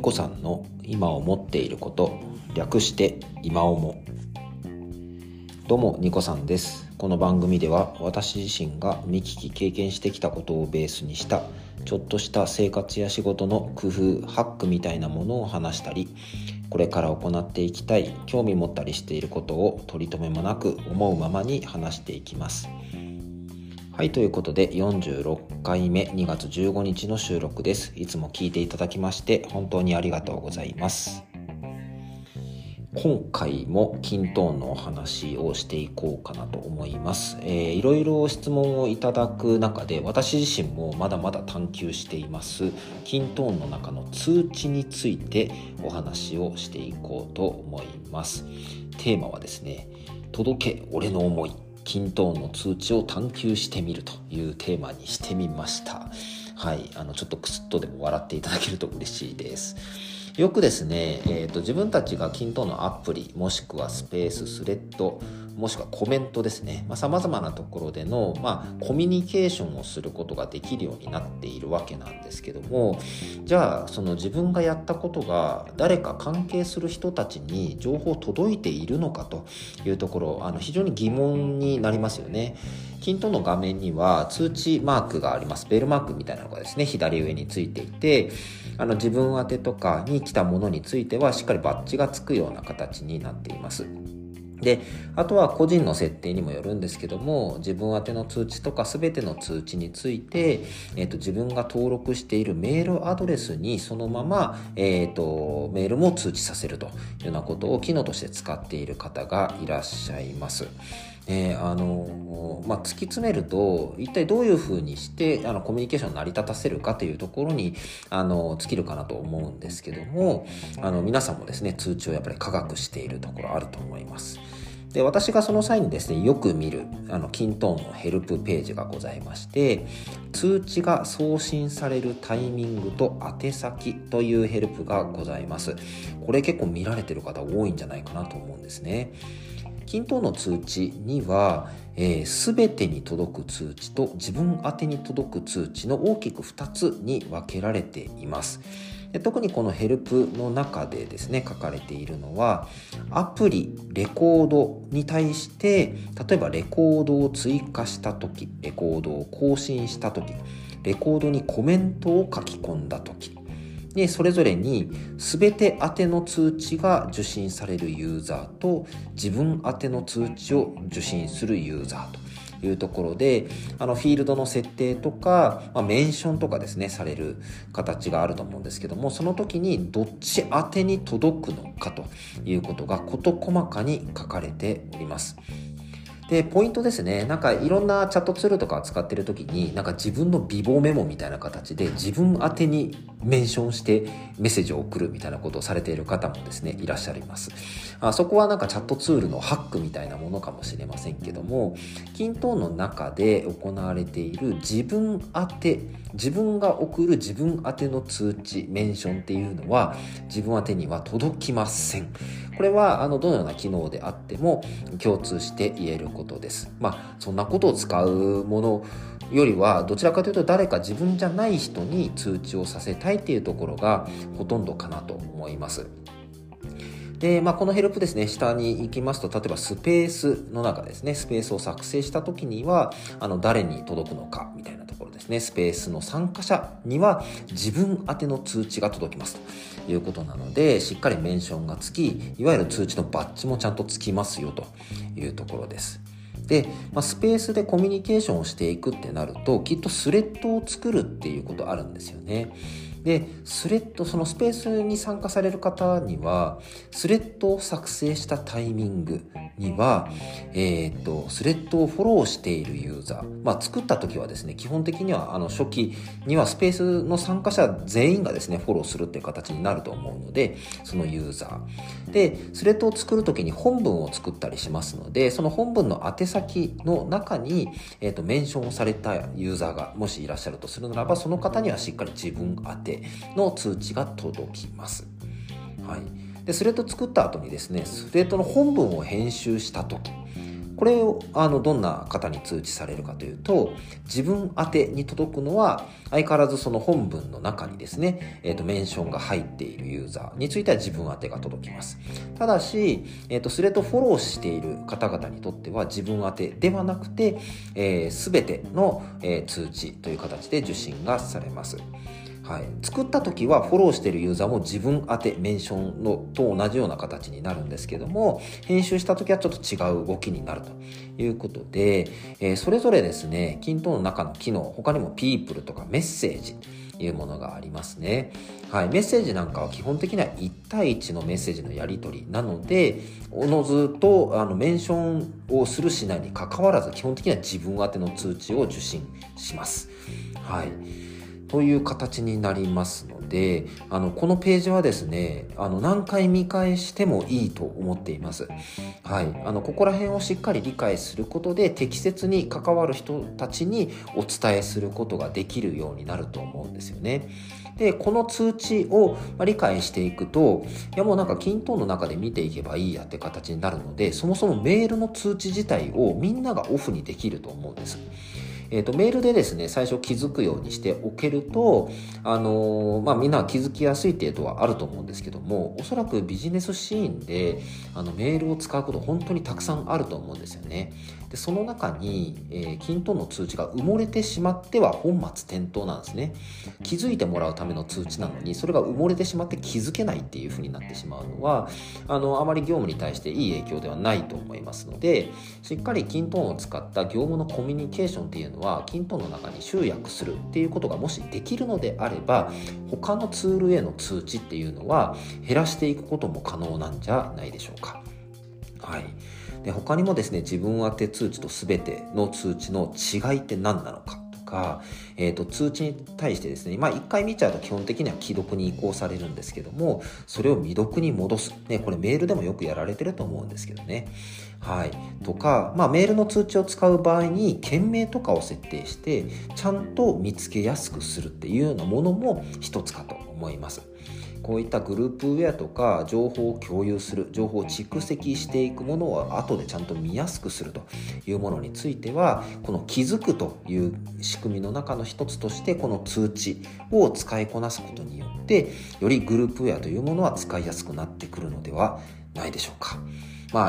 ニコさんの今を持っていること、略して今をも。どうもニコさんです。この番組では私自身が見聞き経験してきたことをベースにしたちょっとした生活や仕事の工夫ハックみたいなものを話したり、これから行っていきたい、興味持ったりしていることを取り留めもなく思うままに話していきます。はい、ということで46回目2月15日の収録です。いつも聞いていただきまして本当にありがとうございます。今回もkintoneのお話をしていこうかなと思います。いろいろ質問をいただく中で私自身もまだまだ探求していますkintoneの中の通知についてお話をしていこうと思います。テーマはですね、届け俺の思いkintoneの通知を探求してみるというテーマにしてみました。はい、ちょっとクスッとでも笑っていただけると嬉しいです。よくですね、自分たちがkintoneのアプリ、もしくはスペース、スレッド、もしくはコメントですね、様々なところでの、コミュニケーションをすることができるようになっているわけなんですけども、じゃあその自分がやったことが誰か関係する人たちに情報届いているのかというところ、非常に疑問になりますよね。kintoneの画面には通知マークがあります。ベルマークみたいなのがですね、左上についていて、自分宛てとかに来たものについてはしっかりバッジがつくような形になっています。で、あとは個人の設定にもよるんですけども、自分宛ての通知とか全ての通知について、自分が登録しているメールアドレスにそのまま、メールも通知させるというようなことを機能として使っている方がいらっしゃいます。突き詰めると一体どういうふうにしてコミュニケーションを成り立たせるかというところに尽きるかなと思うんですけども、皆さんもですね、通知をやっぱり科学しているところあると思います。で、私がその際にですね、よく見るkintoneのヘルプページがございまして、通知が送信されるタイミングと宛先というヘルプがございます。これ結構見られてる方多いんじゃないかなと思うんですね。kintoneの通知には、全てに届く通知と自分宛てに届く通知の大きく2つに分けられています。で、特にこのヘルプの中でですね、書かれているのはアプリ、レコードに対して、例えばレコードを追加した時、レコードを更新した時、レコードにコメントを書き込んだ時で、それぞれに全て宛ての通知が受信されるユーザーと自分宛ての通知を受信するユーザーというところで、フィールドの設定とか、メンションとかですね、される形があると思うんですけども、その時にどっち宛てに届くのかということが事細かに書かれております。で、ポイントですね。いろんなチャットツールとか使ってる時に、自分の備忘メモみたいな形で自分宛てにメンションしてメッセージを送るみたいなことをされている方もですね、いらっしゃいます。そこはチャットツールのハックみたいなものかもしれませんけども、kintoneの中で行われている自分宛て、自分が送る自分宛ての通知、メンションっていうのは自分宛てには届きません。これはどのような機能であっても共通して言えることです。そんなことを使うものよりは、どちらかというと誰か自分じゃない人に通知をさせたいっていうところがほとんどかなと思います。で、このヘルプですね、下に行きますと、例えばスペースの中ですね、スペースを作成した時には誰に届くのかみたいなところですね、スペースの参加者には自分宛ての通知が届きますということなので、しっかりメンションがつき、いわゆる通知のバッジもちゃんとつきますよというところです。で、スペースでコミュニケーションをしていくってなると、きっとスレッドを作るっていうことあるんですよね。で、スレッド、そのスペースに参加される方には、スレッドを作成したタイミングには、スレッドをフォローしているユーザー、作った時はですね、基本的には初期にはスペースの参加者全員がですね、フォローするっていう形になると思うので、そのユーザーでスレッドを作る時に本文を作ったりしますので、その本文の宛先の中に、メンションをされたユーザーがもしいらっしゃるとするならば、その方にはしっかり自分宛ての通知が届きます。はい、でスレッド作った後にですね、スレッドの本文を編集した時、これをどんな方に通知されるかというと、自分宛てに届くのは相変わらずその本文の中にですね、メンションが入っているユーザーについては自分宛てが届きます。ただし、スレッドフォローしている方々にとっては自分宛てではなくて、全ての、通知という形で受信がされます。はい、作った時はフォローしているユーザーも自分宛てメンションのと同じような形になるんですけども、編集した時はちょっと違う動きになるということで、それぞれですね、kintoneの中の機能、他にもピープルとかメッセージというものがありますね。はい、メッセージなんかは基本的には1対1のメッセージのやり取りなので、おのずとメンションをするしないにかかわらず基本的には自分宛ての通知を受信します。はい、という形になりますので、このページはですね、何回見返してもいいと思っています。はい、ここら辺をしっかり理解することで適切に関わる人たちにお伝えすることができるようになると思うんですよね。で、この通知を理解していくと、いやもうなんかkintoneの中で見ていけばいいやって形になるので、そもそもメールの通知自体をみんながオフにできると思うんです。メールでですね、最初気づくようにしておけると、みんな気づきやすい程度はあると思うんですけども、おそらくビジネスシーンでメールを使うこと本当にたくさんあると思うんですよね。で、その中に、kintoneの通知が埋もれてしまっては本末転倒なんですね。気づいてもらうための通知なのに、それが埋もれてしまって気づけないっていう風になってしまうのは、あまり業務に対していい影響ではないと思いますので、しっかりkintoneを使った業務のコミュニケーションっていうのはkintoneの中に集約するっていうことがもしできるのであれば、他のツールへの通知っていうのは減らしていくことも可能なんじゃないでしょうか。はい、で、他にもですね、自分宛て通知と全ての通知の違いって何なのかとか、通知に対してですね、1回見ちゃうと基本的には既読に移行されるんですけども、それを未読に戻す、ね、これメールでもよくやられてると思うんですけどね。はい、とか、メールの通知を使う場合に件名とかを設定してちゃんと見つけやすくするっていうようなものも一つかと思います。こういったグループウェアとか情報を共有する、情報を蓄積していくものを後でちゃんと見やすくするというものについては、この気づくという仕組みの中の一つとして、この通知を使いこなすことによってよりグループウェアというものは使いやすくなってくるのではないでしょうか。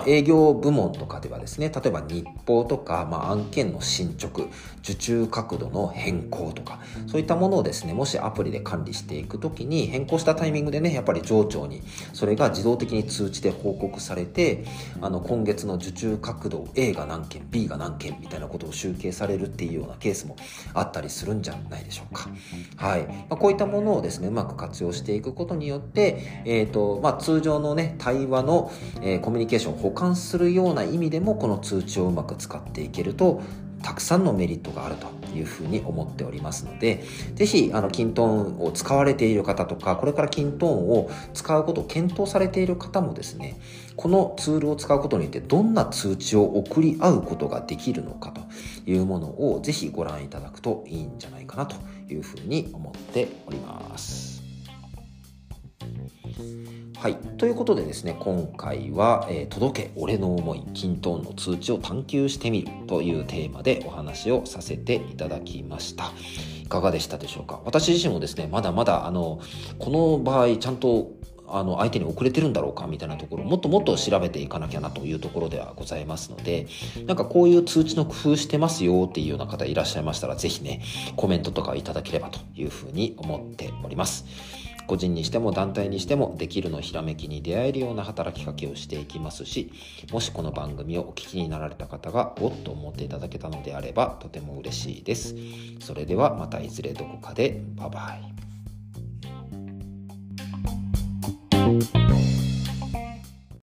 営業部門とかではですね、例えば日報とか、案件の進捗、受注角度の変更とか、そういったものをですね、もしアプリで管理していくときに、変更したタイミングでね、やっぱり上長にそれが自動的に通知で報告されて、今月の受注角度 A が何件 B が何件みたいなことを集計されるっていうようなケースもあったりするんじゃないでしょうか。はい、こういったものをですね、うまく活用していくことによって、通常のね、対話の、コミュニケーション補完するような意味でも、この通知をうまく使っていけるとたくさんのメリットがあるというふうに思っておりますので、ぜひkintoneを使われている方とか、これからkintoneを使うことを検討されている方もですね、このツールを使うことによってどんな通知を送り合うことができるのかというものをぜひご覧いただくといいんじゃないかなというふうに思っております。はい、ということでですね、今回は、届け俺の思いkintoneの通知を探求してみるというテーマでお話をさせていただきました。いかがでしたでしょうか。私自身もですね、まだまだこの場合ちゃんと相手に遅れてるんだろうかみたいなところをもっともっと調べていかなきゃなというところではございますので、なんかこういう通知の工夫してますよっていうような方いらっしゃいましたら、ぜひね、コメントとかいただければというふうに思っております。個人にしても団体にしても、できるのひらめきに出会えるような働きかけをしていきますし、もしこの番組をお聞きになられた方がおっと思っていただけたのであれば、とても嬉しいです。それではまたいずれどこかで。バイバイ。